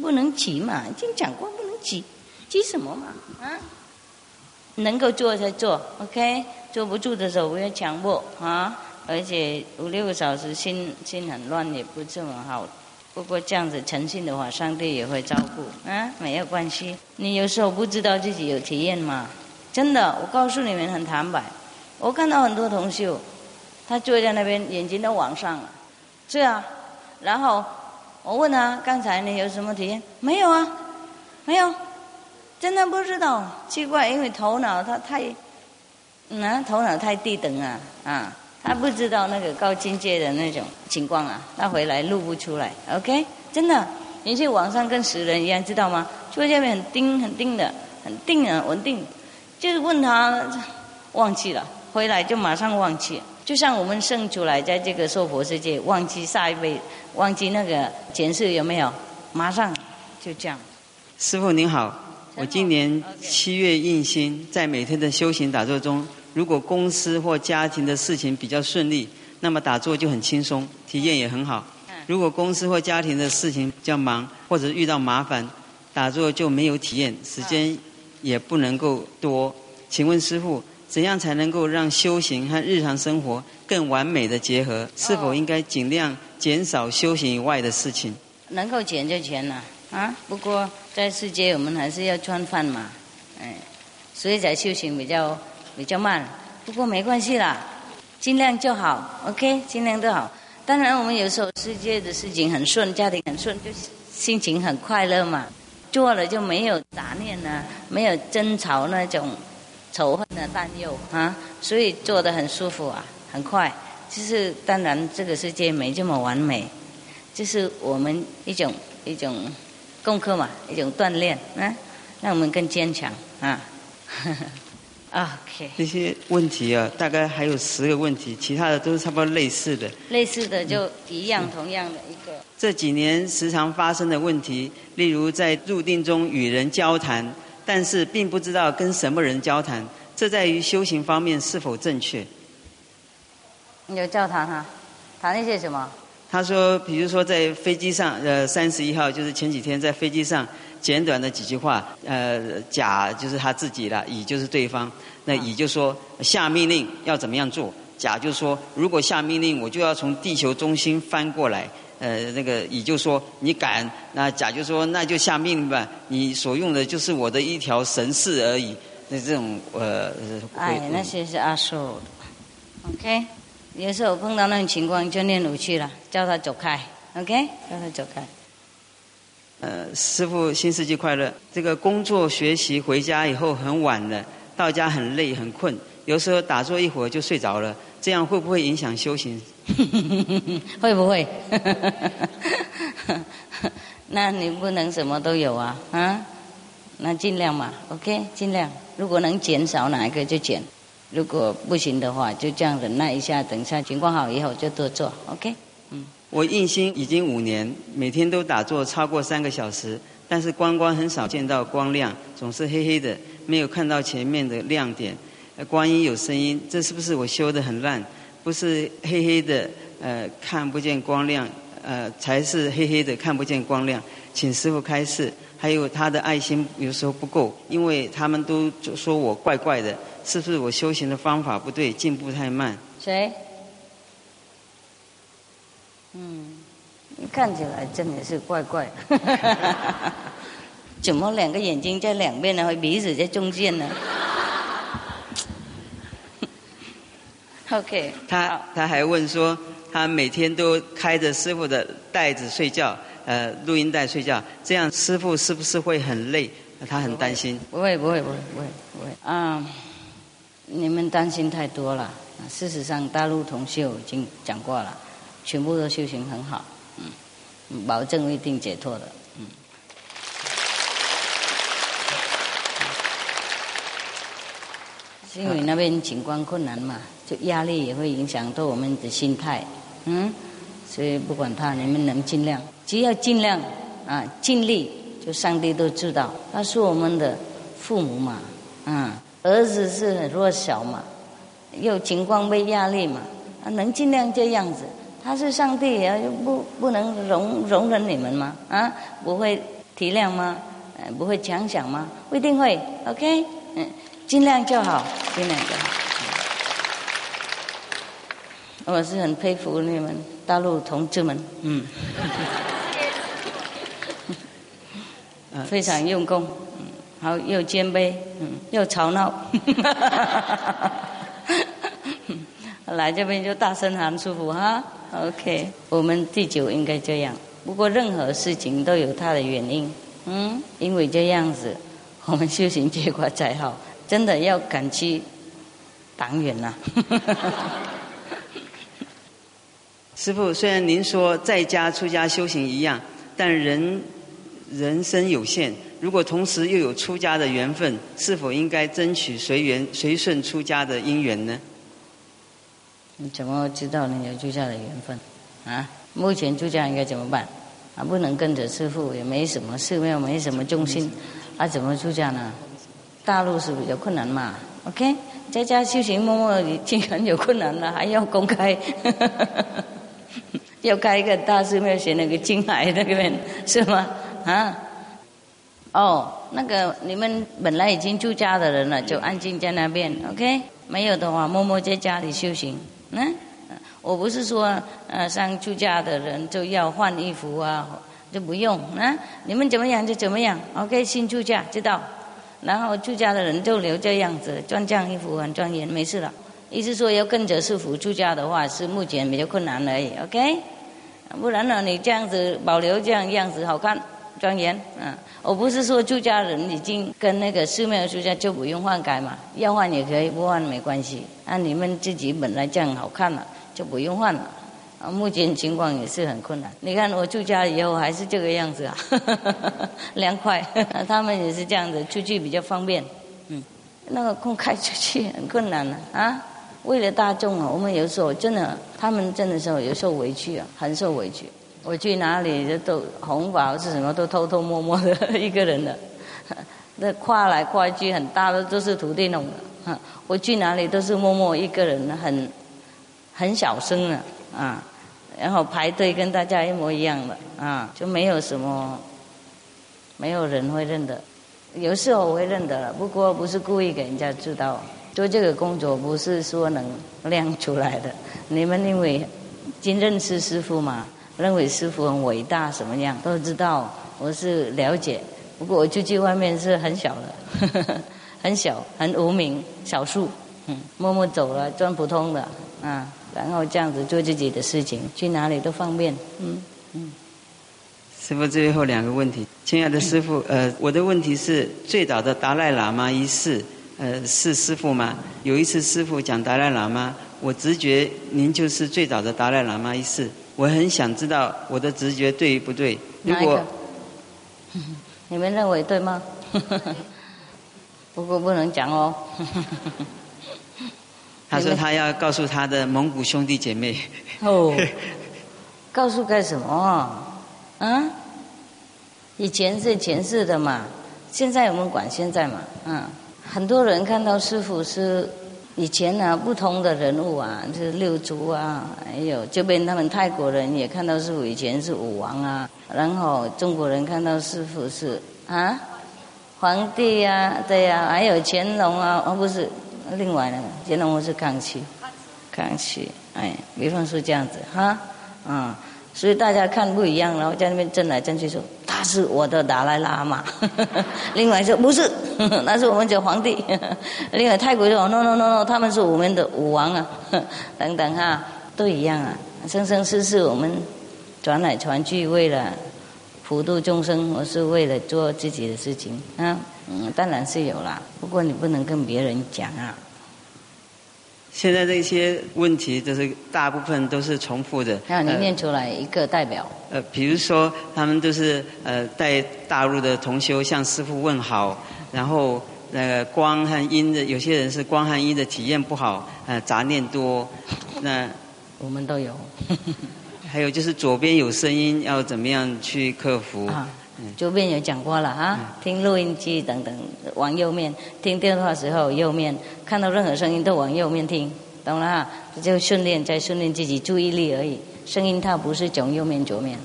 不能急嘛，已经讲过不能急，急什么嘛？啊，能够做才做 ，OK。坐不住的时候不要强迫啊，而且五六个小时心心很乱也不这么好。不过这样子诚信的话，上帝也会照顾啊，没有关系。你有时候不知道自己有体验嘛，真的，我告诉你们很坦白，我看到很多同学。他坐在那边，眼睛都往上了。是啊，然后我问他：“刚才你有什么体验？”没有啊，没有，真的不知道。奇怪，因为头脑他太，嗯、啊，头脑太低等啊啊，他不知道那个高境界的那种情况啊，他回来录不出来。OK， 真的，你去网上跟死人一样，知道吗？坐下面很定、很定的、很定啊，稳定。就是问他忘记了，回来就马上忘记了。就像我们生出来，在这个娑婆世界，忘记下一辈，忘记那个前世有没有？马上就这样。师父您好，我今年七月印心，在每天的修行打坐中，如果公司或家庭的事情比较顺利，那么打坐就很轻松，体验也很好。如果公司或家庭的事情比较忙，或者遇到麻烦，打坐就没有体验，时间也不能够多。请问师父，怎样才能够让修行和日常生活更完美的结合？是否应该尽量减少修行以外的事情？能够减就减了啊！不过在世界我们还是要吃饭嘛，哎，所以在修行比较比较慢。不过没关系啦，尽量就好 ，OK， 尽量都好。当然我们有时候世界的事情很顺，家庭很顺，就心情很快乐嘛。做了就没有杂念啊，没有争吵那种仇恨的担忧啊，所以做得很舒服啊，很快。就是当然这个世界没这么完美，就是我们一种一种功课嘛，一种锻炼啊，让我们更坚强啊。OK。这些问题啊，大概还有十个问题，其他的都是差不多类似的。类似的就一样，嗯、同样的一个。这几年时常发生的问题，例如在入定中与人交谈。但是并不知道跟什么人交谈，这在于修行方面是否正确。有交谈哈，谈一些什么？他说，比如说在飞机上，呃，三十一号就是前几天在飞机上简短的几句话，呃，甲就是他自己了，乙就是对方。那乙就说下命令要怎么样做，甲就说如果下命令我就要从地球中心翻过来。呃，那个乙就说你敢，那甲就说那就下命令吧，你所用的就是我的一条神识而已。那这种呃，哎，那些是阿修罗。OK， 有时候碰到那种情况就念五去了，叫他走开。OK， 叫他走开。呃，师父新世纪快乐。这个工作学习回家以后很晚了，到家很累很困，有时候打坐一会儿就睡着了，这样会不会影响修行？会不会？那你不能什么都有啊，啊，那尽量嘛 ，OK， 尽量。如果能减少哪一个就减，如果不行的话，就这样忍耐一下，等一下情况好以后就多做 ，OK。嗯，我印心已经五年，每天都打坐超过三个小时，但是光光很少见到光亮，总是黑黑的，没有看到前面的亮点。观音有声音，这是不是我修得很烂？不是黑黑的，呃，看不见光亮，呃，才是黑黑的，看不见光亮。请师父开示。还有他的爱心有时候不够，因为他们都说我怪怪的，是不是我修行的方法不对，进步太慢？谁？嗯，你看起来真的是怪怪的，怎么两个眼睛在两边呢？和鼻子在中间呢？OK， 他他还问说，他每天都开着师父的带子睡觉，呃，录音带睡觉，这样师父是不是会很累？他很担心。不会不会不会不会不会啊！你们担心太多了。事实上，大陆同修已经讲过了，全部都修行很好，嗯，保证一定解脱的，嗯。因为那边情况困难嘛。就压力也会影响到我们的心态，嗯，所以不管他，你们能尽量，只要尽量啊，尽力，就上帝都知道，他是我们的父母嘛，啊，儿子是很弱小嘛，有情况被压力嘛，啊，能尽量这样子，他是上帝也不不能容容忍你们吗？啊，不会体谅吗？呃，不会强想吗？不一定会 ，OK， 嗯，尽量就好，尽量就好。我是很佩服你们大陆同志们，嗯，非常用功，然后又谦卑，嗯，又吵闹，来这边就大声喊舒服哈。OK， 我们第九应该这样。不过任何事情都有它的原因，嗯，因为这样子，我们修行结果才好。真的要感激党员呐。师父，虽然您说在家出家修行一样，但人人生有限，如果同时又有出家的缘分，是否应该争取随缘随顺出家的因缘呢？你怎么知道你有出家的缘分啊？目前出家应该怎么办啊？不能跟着师父，也没什么寺庙，没什么中心啊，怎么出家呢？大陆是比较困难嘛 ，OK， 在家修行默默已经很有困难了，还要公开。要开一个大寺庙，学那个金海那边是吗？啊，哦，那个你们本来已经住家的人了，就安静在那边 ，OK？ 没有的话，默默在家里修行。嗯，我不是说呃，像住家的人就要换衣服啊，就不用啊。你们怎么样就怎么样 ，OK？ 新住家知道，然后住家的人就留这样子，穿这样衣服很庄严，没事了。意思说要跟着师父住家的话，是目前比较困难而已 ，OK？ 不然呢，你这样子保留这样样子好看。庄严，嗯，我不是说出家人已经跟那个寺庙出家就不用换改嘛，要换也可以，不换没关系。啊，你们自己本来这样好看了，就不用换了。啊，目前情况也是很困难。你看我出家以后还是这个样子啊，凉快。他们也是这样子，出去比较方便。嗯，那个空开出去很困难了 啊, 啊。为了大众啊，我们有时候真的，他们真的时候有时候委屈啊，很受委屈。我去哪里都弘法是什么都偷偷摸摸的一个人的，那跨来跨去很大的都是徒弟弄的。我去哪里都是默默一个人，很很小声的啊，然后排队跟大家一模一样的啊，就没有什么，没有人会认得。有时候我会认得了，不过不是故意给人家知道。做这个工作不是说能亮出来的。你们因为经认识师父嘛。认为师父很伟大什么样都知道，我是了解，不过我出去外面是很小的呵呵，很小很无名少数，嗯，默默走了，装普通的啊，然后这样子做自己的事情，去哪里都方便。嗯嗯，师父最后两个问题。亲爱的师父，呃，我的问题是最早的达赖喇嘛一世，呃，是师父吗？有一次师父讲达赖喇嘛，我直觉您就是最早的达赖喇嘛一世。我很想知道我的直觉对不对？如果你们认为对吗？不过不能讲哦。他说他要告诉他的蒙古兄弟姐妹。哦，告诉干什么？嗯，以前是前世的嘛，现在我们管现在嘛。嗯，很多人看到师父是。以前啊，不同的人物啊，就是六祖啊，还有这边他们泰国人也看到师父以前是武王啊，然后中国人看到师父是啊皇帝啊，对啊，还有乾隆啊，哦不是，另外那个乾隆是康熙，康熙，哎，比方说这样子哈，嗯，所以大家看不一样，然后在那边争来争去说他是我的达赖喇嘛，另外说不是。那是我们叫皇帝，另外泰国就 no no no no， 他们是我们的武王啊，等等啊，都一样啊，生生世世我们传来传去，为了普度众生，我是为了做自己的事情啊，嗯，当然是有啦，不过你不能跟别人讲啊。现在这些问题就是大部分都是重复的。让你念出来一个代表。呃，比如说他们都是呃带大陆的同修向师父问好。然后那个光和阴的，有些人是光和阴的体验不好，呃，杂念多。那我们都有。还有就是左边有声音，要怎么样去克服？啊，左边有讲过了啊，嗯，听录音机等等，往右面听电话时候右面，看到任何声音都往右面听，懂了啊？就训练在训练自己注意力而已。声音它不是从右面左面，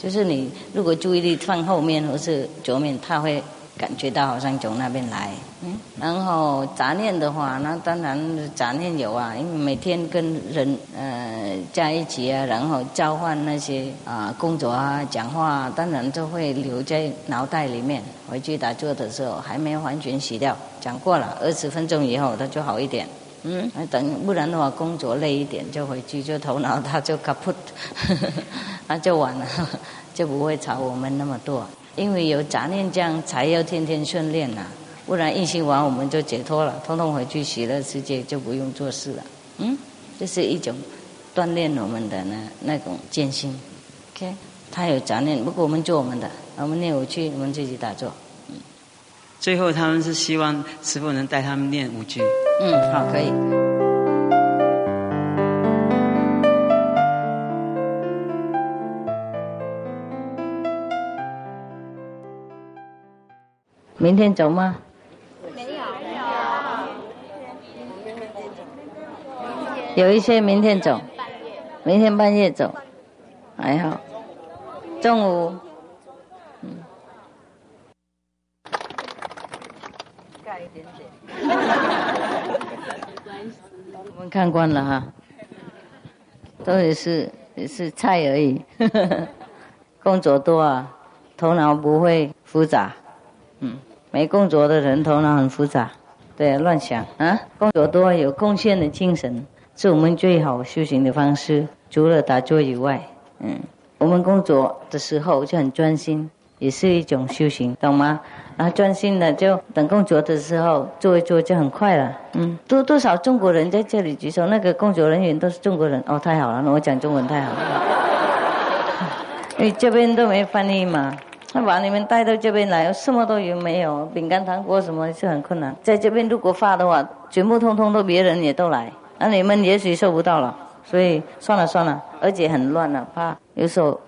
就是你如果注意力放后面或是左面，它会。感觉到好像从那边来，嗯，然后杂念的话，那当然杂念有啊，因为每天跟人呃在一起啊，然后交换那些啊、呃、工作啊、讲话啊，当然就会留在脑袋里面。回去打坐的时候还没完全洗掉，讲过了，二十分钟以后它就好一点。嗯，等不然的话，工作累一点就回去，就头脑它就 kaput， 那就完了，就不会吵我们那么多。因为有杂念，这样才要天天训练呐，啊，不然一心完我们就解脱了，通通回去喜乐世界就不用做事了。嗯，这是一种锻炼我们的呢那种艰辛。OK， 他有杂念，不过我们做我们的，我们念五句，我们自己打坐。嗯，最后他们是希望师父能带他们念五句。嗯，好，可以。明天走吗？没有，没有。有一些明天走，明天半夜走，还好。中午。大一点点。我们看惯了哈，都也是也是菜而已，工作多啊，头脑不会复杂。嗯，没工作的人头脑很复杂，对、啊，乱想啊。工作多有贡献的精神，是我们最好修行的方式。除了打坐以外，嗯，我们工作的时候就很专心，也是一种修行，懂吗？然后专心的就等工作的时候做一做就很快了。嗯，多多少中国人在这里举手，那个工作人员都是中国人哦，太好了，我讲中文太好了，因为这边都没翻译嘛。那把你们带到这边来，什么都有没有，饼干、糖果什么是很困难。在这边如果发的话，全部通通都别人也都来，那你们也许收不到了，所以算了算了，而且很乱了，怕有时候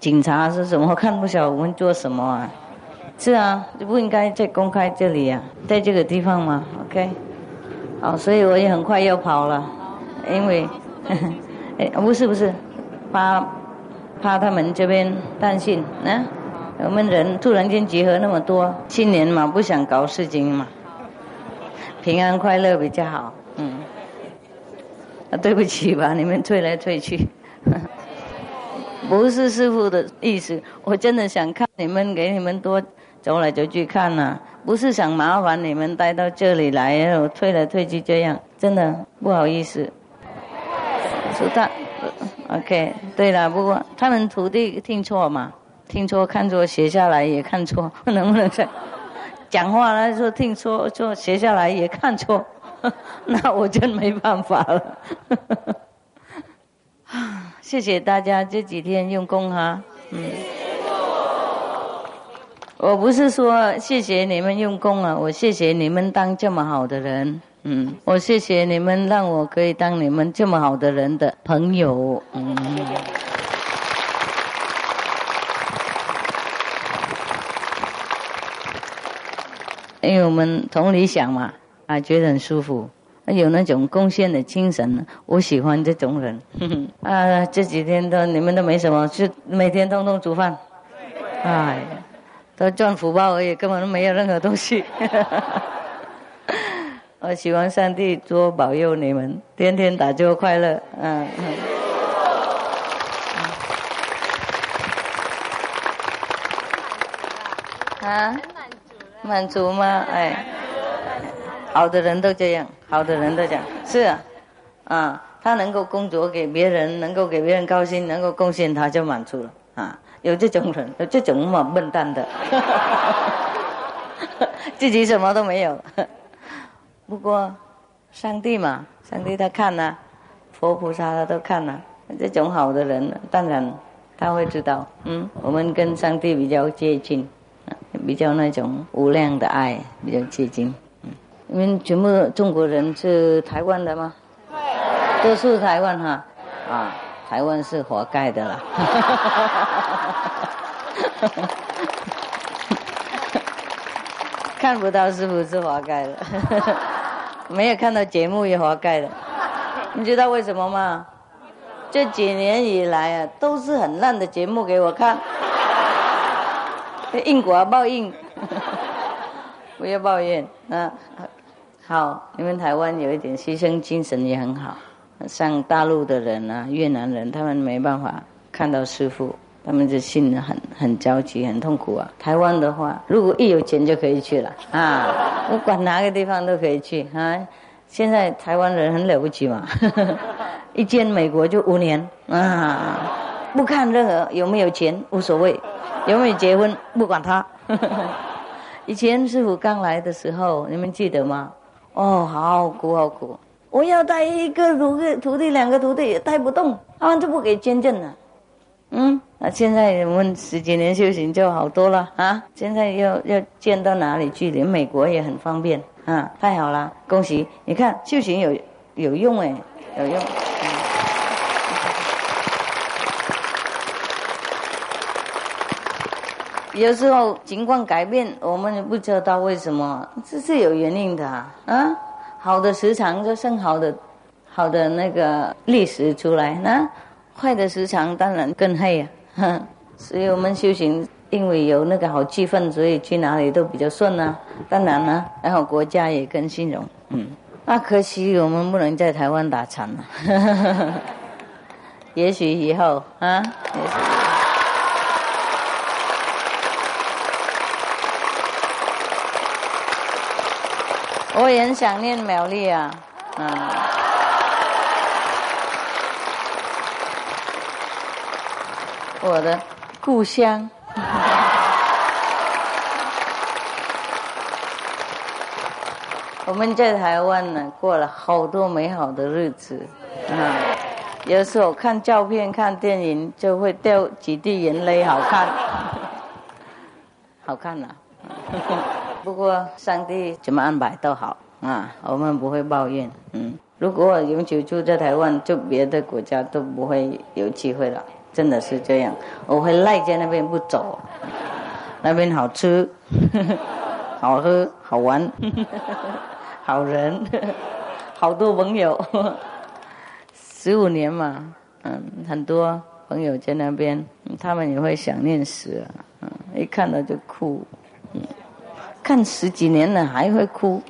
警察是什么看不晓我们做什么啊？是啊，不应该在公开这里啊，在这个地方嘛 ，OK？ 好，所以我也很快要跑了，因为，哎，不是不是，怕怕他们这边担心呢。我们人突然间集合那么多，新年嘛，不想搞事情嘛，平安快乐比较好。嗯，啊，对不起吧，你们退来退去，不是师父的意思，我真的想看你们，给你们多走来走去看啊，不是想麻烦你们带到这里来，然后退来退去这样，真的不好意思。说他 ，OK， 对了，不过他们徒弟听错嘛。听错看错写下来也看错，能不能再讲话来说听错说写下来也看错，那我真没办法了。谢谢大家这几天用功哈，嗯，我不是说谢谢你们用功啊，我谢谢你们当这么好的人，嗯，我谢谢你们让我可以当你们这么好的人的朋友，嗯。因为我们同理想嘛，啊，觉得很舒服，有那种贡献的精神，我喜欢这种人。呵呵啊，这几天都你们都没什么，就每天通通煮饭，哎，都赚福报而已，根本没有任何东西。我希望上帝多保佑你们，天天打坐快乐，嗯、啊。啊？满足吗？哎，好的人都这样，好的人都这样，是啊，啊，他能够工作给别人，能够给别人高兴，能够贡献，他就满足了啊。有这种人，有这种嘛笨蛋的，自己什么都没有。不过，上帝嘛，上帝他看啊，佛菩萨他都看啊，这种好的人，当然他会知道，嗯，我们跟上帝比较接近。比较那种无量的爱比较接近，嗯，因为全部中国人是台湾的吗？对，都是台湾哈，啊，台湾是活该的啦。看不到师父是活该的，没有看到节目也活该的，你知道为什么吗？这几年以来啊，都是很烂的节目给我看。因果报应，不要抱怨啊！好，你们台湾有一点牺牲精神也很好。像大陆的人啊，越南人，他们没办法看到师父，他们的心很很焦急，很痛苦啊。台湾的话，如果一有钱就可以去了啊，不管哪个地方都可以去啊。现在台湾人很了不起嘛，呵呵，一见美国就五年啊，不看任何有没有钱无所谓。有没有结婚不管他。以前师父刚来的时候，你们记得吗？哦，好苦好苦，我要带一个徒弟两个徒弟也带不动，他们就不给捐赠了。嗯，那现在我们十几年修行就好多了啊！现在要要捐到哪里去？连美国也很方便啊！太好了，恭喜！你看修行有有用哎，有用。有时候情况改变，我们也不知道为什么，这是有原因的啊！啊，好的时长就生好的，好的那个历史出来，那、啊、坏的时长当然更黑啊！所以我们修行因为有那个好气氛，所以去哪里都比较顺啊。当然了、啊，然后国家也更兴荣。嗯，那可惜我们不能在台湾打禅了。也许以后啊。也许我也很想念苗栗啊，嗯，我的故乡。我们在台湾呢，过了好多美好的日子啊。有时候看照片、看电影，就会掉几滴眼泪，好看，好看啊。不过上帝怎么安排都好啊，我们不会抱怨。嗯，如果永久住在台湾，就别的国家都不会有机会了，真的是这样。我会赖在那边不走，那边好吃，好喝，好玩，好人，好多朋友，十五年嘛，嗯，很多朋友在那边，他们也会想念死啊，嗯，一看到就哭，嗯。看十几年了还会哭，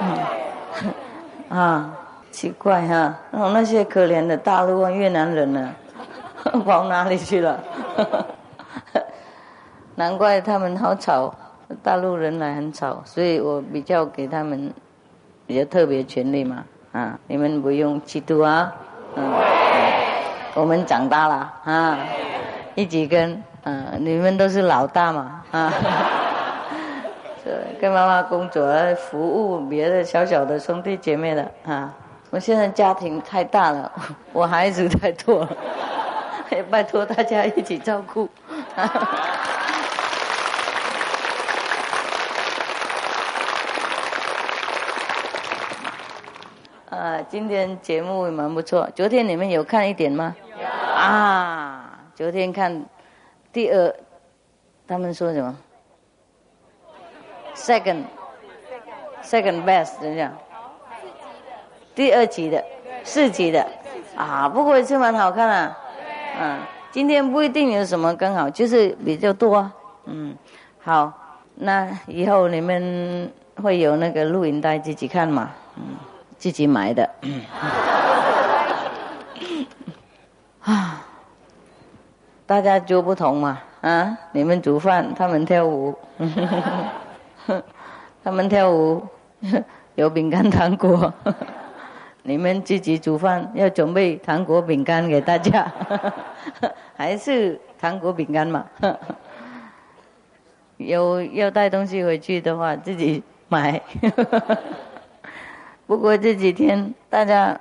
啊，啊奇怪哈、啊！然后那些可怜的大陆越南人呢、啊，跑哪里去了？难怪他们好吵，大陆人来很吵，所以我比较给他们比较特别权利嘛，啊，你们不用嫉妒啊，嗯、啊，我们长大了啊，一起跟，嗯、啊，你们都是老大嘛，啊。跟妈妈工作，服务别的小小的兄弟姐妹的啊！我现在家庭太大了，我孩子太多了，也拜托大家一起照顾。啊、呃，今天节目也蛮不错，昨天你们有看一点吗？有啊，昨天看第二，他们说什么？Second, second best， 等一下，第二集的，四集的，啊，不过也是蛮好看啊，嗯、啊，今天不一定有什么更好，就是比较多、啊，嗯，好，那以后你们会有那个录影带自己看嘛，嗯，自己买的，啊，大家就不同嘛，啊，你们煮饭，他们跳舞。他们跳舞有饼干糖果，你们自己煮饭要准备糖果饼干给大家，还是糖果饼干嘛？有要带东西回去的话自己买。不过这几天大家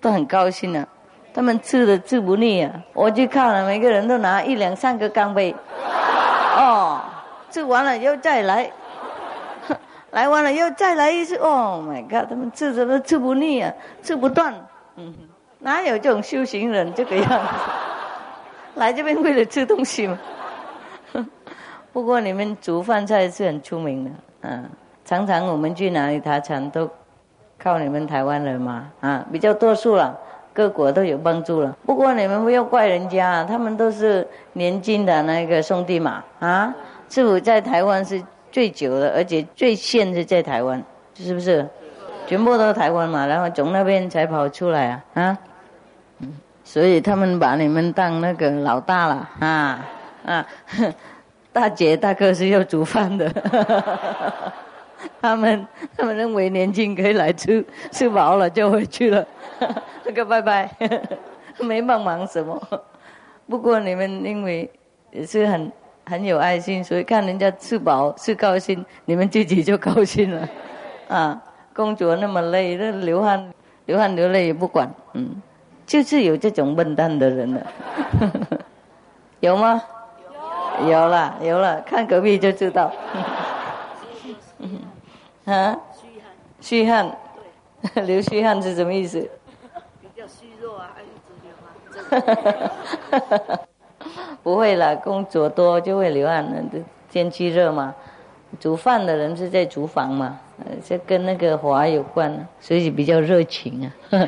都很高兴啊，他们吃的吃不腻啊，我去看了每个人都拿一两三个干杯，哦。吃完了又再来，来完了又再来一次。Oh my god！ 他们吃什么吃不腻啊，吃不断。嗯，哪有这种修行人这个样子？来这边为了吃东西嘛。不过你们煮饭菜是很出名的，嗯、啊，常常我们去哪里打禅都靠你们台湾人嘛，啊，比较多数了。各国都有帮助了，不过你们不要怪人家，他们都是年轻的那个兄弟嘛啊！师父在台湾是最久的，而且最先是在台湾，是不是？全部都是台湾嘛，然后从那边才跑出来啊啊！所以他们把你们当那个老大了啊啊！大姐大哥是要煮饭的，他们他们认为年轻可以来吃，吃饱了就回去了。那个拜拜，没帮忙什么。不过你们因为也是很很有爱心，所以看人家吃饱吃高兴，你们自己就高兴了。啊，工作那么累，那流汗流汗流泪也不管，嗯，就是有这种笨蛋的人了。有吗？有，有了有了，看隔壁就知道。啊，虚汗，流虚汗是什么意思？比较虚弱啊，一直流汗。不会啦，工作多就会流汗，天气热嘛。煮饭的人是在厨房嘛，这跟那个火有关，所以比较热情啊。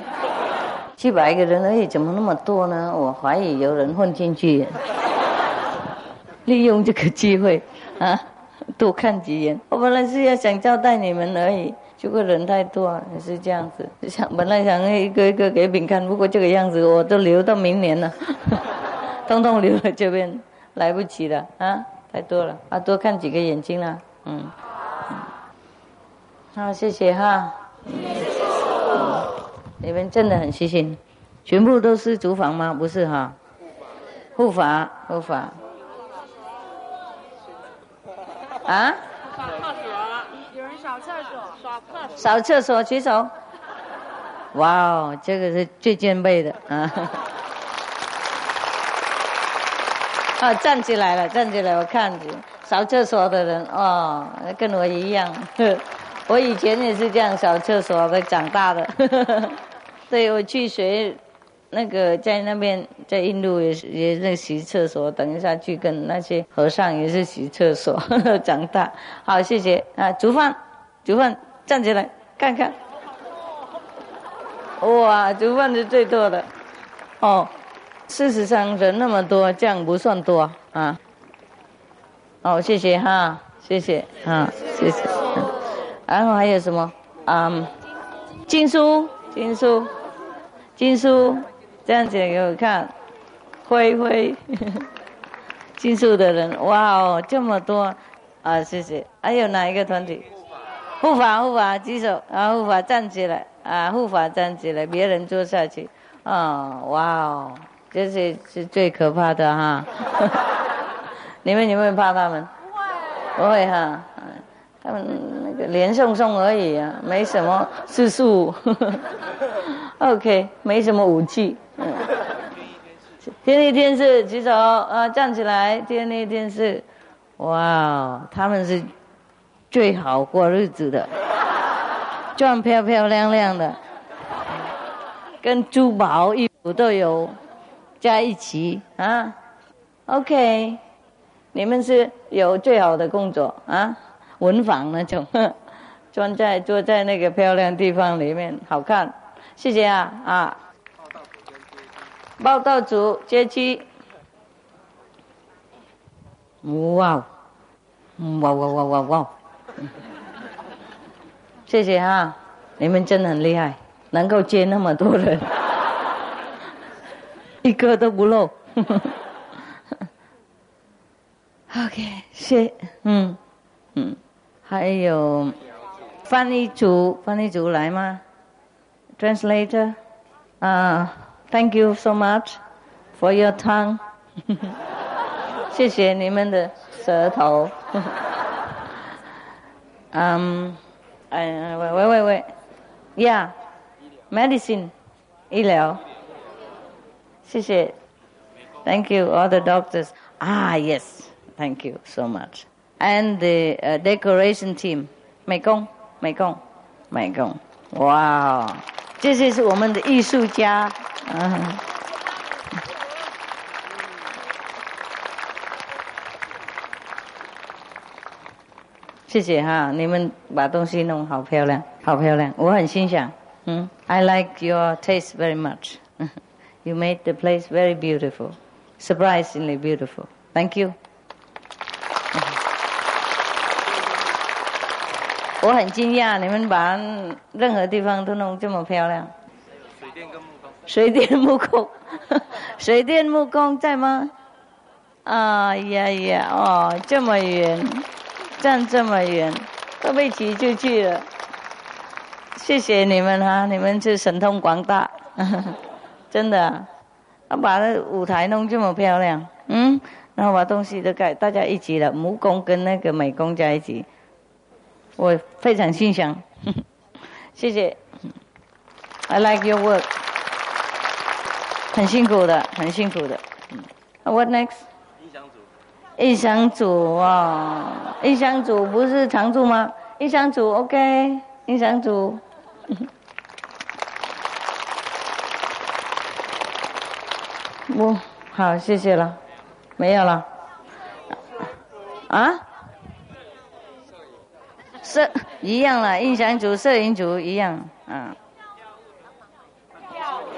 七百个人而已，怎么那么多呢？我怀疑有人混进去。利用这个机会啊，多看几眼。我本来是要想招待你们而已，结果人太多了，也是这样子。想本来想一个一个给饼干，不过这个样子我都留到明年了，通通留到这边，来不及了啊，太多了啊，多看几个眼睛啦，嗯。好，谢谢哈。谢谢。你们真的很细心，全部都是厨房吗？不是哈，护法护法啊！扫厕所，有人扫厕所，扫厕所举手。哇哦，这个是最尖锐的啊！啊，站起来了，站起来，我看着扫厕所的人哦，跟我一样，我以前也是这样扫厕所的，长大的。对，我去学那个在那边在印度也是也是洗厕所，等一下去跟那些和尚也是洗厕所呵呵长大。好，谢谢啊，煮饭，煮饭站起来看看。哇，煮饭是最多的哦。事实上人那么多，这样不算多啊。哦，谢谢哈，谢谢啊，谢谢。然后还有什么？嗯，经书，经书。经书这样子给我看，灰灰经书的人，哇哦，这么多啊！谢谢。还有哪一个团体？护法，护法举手啊！护法站起来啊！护法站起来，别人坐下去啊！哇哦，这是是最可怕的哈！你们有没有怕他们？不会，不会哈。他们那个连送送而已啊，没什么次数。OK， 没什么武器。嗯，天地天是举手啊，站起来！天地天是，哇，他们是最好过日子的，赚漂漂亮亮的，跟珠宝衣服都有在一起啊。OK， 你们是有最好的工作啊，文房那种，专在坐在那个漂亮地方里面，好看。谢谢啊啊！报道组街区，哇，哇哇哇哇哇！谢谢啊，你们真的很厉害，能够接那么多人，一个都不漏。OK， 谢，嗯嗯，还有翻译组，翻译组来吗？Translator, uh, thank you so much for your tongue. 谢谢你们的舌头。um, I, wait, wait, wait, wait. Yeah, medicine, 医疗。谢谢。Thank you, all the doctors. Ah, yes, thank you so much. And the uh, decoration team, 美工，美工，美工。哇、wow.这些是我们的艺术家，嗯，谢谢哈，你们把东西弄好漂亮，好漂亮，我很欣赏。嗯 ，I like your taste very much. You made the place very beautiful, surprisingly beautiful. Thank you. 我很惊讶，你们把任何地方都弄这么漂亮。水电跟木工。水电木工，水电木工在吗？啊呀呀！哦，这么远，站这么远，都被挤出去了。谢谢你们啊，你们是神通广大，真的、啊，把舞台弄这么漂亮，嗯，然后把东西都盖，大家一起了，木工跟那个美工在一起。我非常欣赏，谢谢。I like your work. 很辛苦的，很辛苦的。What next? 音响组。音响组啊、哦，音响组不是常驻吗？音响组 OK， 音响组。我好，谢谢了，没有了。啊？摄一样了，音响组、摄影组一样，嗯。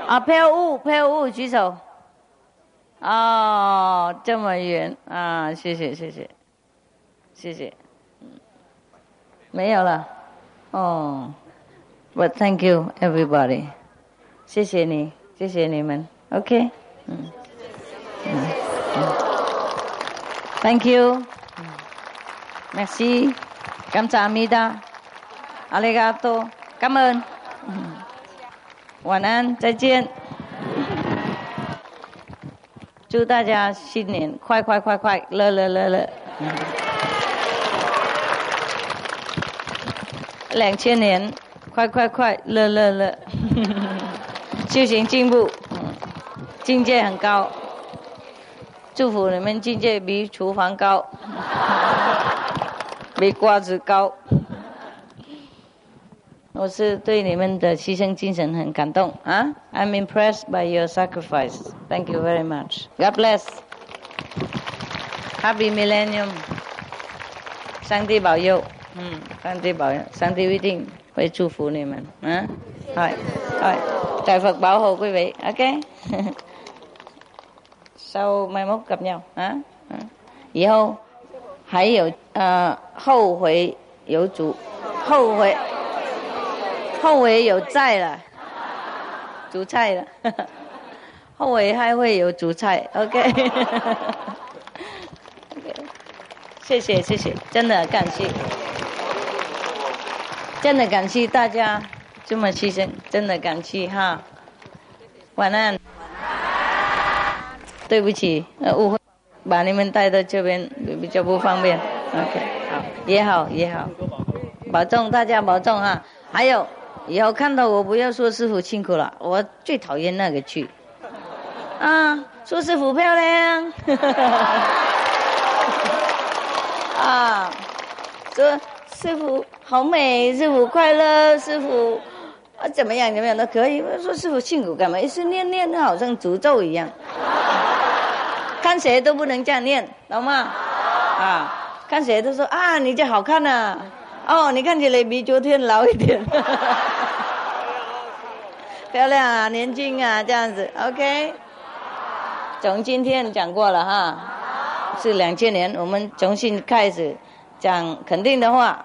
啊，票务，票务举手。哦，这么远啊！谢谢谢谢，谢谢。没有了。哦 ，But thank you everybody， 谢谢你，谢谢你们 ，OK， 嗯，嗯，嗯 ，Thank you， Merci， 感谢阿弥达，阿里嘎多，感恩，晚安，再见。祝大家新年快快快快乐乐乐乐！两千年快快快乐乐乐！修行进步，境界很高。祝福你们境界比厨房高，比瓜子高。我是对你们的牺牲精神很感动啊 ！I'm impressed by your sacrifice. Thank you very much. God bless. Happy Millennium. 上帝保佑，嗯，上帝保佑，上帝一定会祝福你们啊！係係，大佛保護quý vị. OK. Sau mai mốt gặp nhau à?以后还有呃后会有主，后会。后尾有菜了，主菜了，后尾还会有主菜 ，OK， 谢谢谢谢，真的感谢，真的感谢大家这么牺牲，真的感谢哈，晚安，对不起，呃误会，把你们带到这边比较不方便 ，OK， 好，也好也好，保重大家保重啊，还有。以后看到我不要说师父辛苦了，我最讨厌那个句，啊，说师父漂亮，啊，说师父好美，师父快乐，师父啊怎么样怎么样都可以，说师父辛苦干嘛？一直念念好像诅咒一样，看谁都不能这样念，懂吗？啊，看谁都说啊你这好看啊。哦，你看起来比昨天老一点，漂亮啊，年轻啊，这样子 ，OK。从今天讲过了哈，是两千年，我们重新开始讲肯定的话，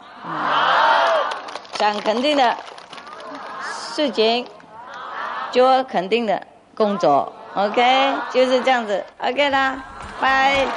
讲肯定的事情，做肯定的工作 ，OK， 就是这样子 ，OK 啦，拜。